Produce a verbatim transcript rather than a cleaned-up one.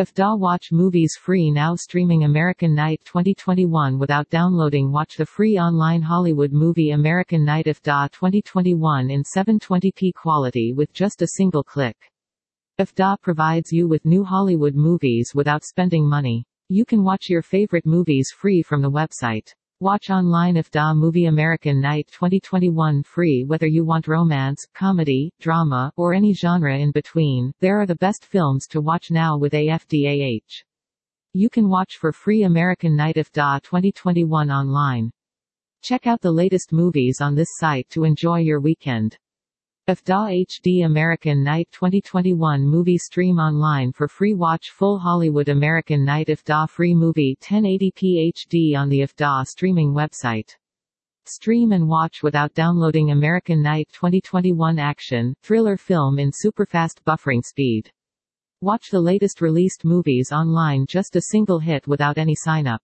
If da watch movies free now streaming American Night twenty twenty-one without downloading watch the free online Hollywood movie American Night if da twenty twenty-one in seven twenty p quality with just a single click. If da provides you with new Hollywood movies without spending money. You can watch your favorite movies free from the website. Watch online if da movie American Night twenty twenty-one free whether you want romance, comedy, drama, or any genre in between. There are the best films to watch now with A F D A H. You can watch for free American Night if da twenty twenty-one online. Check out the latest movies on this site to enjoy your weekend. If da H D American Night twenty twenty-one movie stream online for free watch full Hollywood American Night if da free movie ten eighty p H D on the if da streaming website. Stream and watch without downloading American Night twenty twenty-one action, thriller film in superfast buffering speed. Watch the latest released movies online just a single hit without any sign up.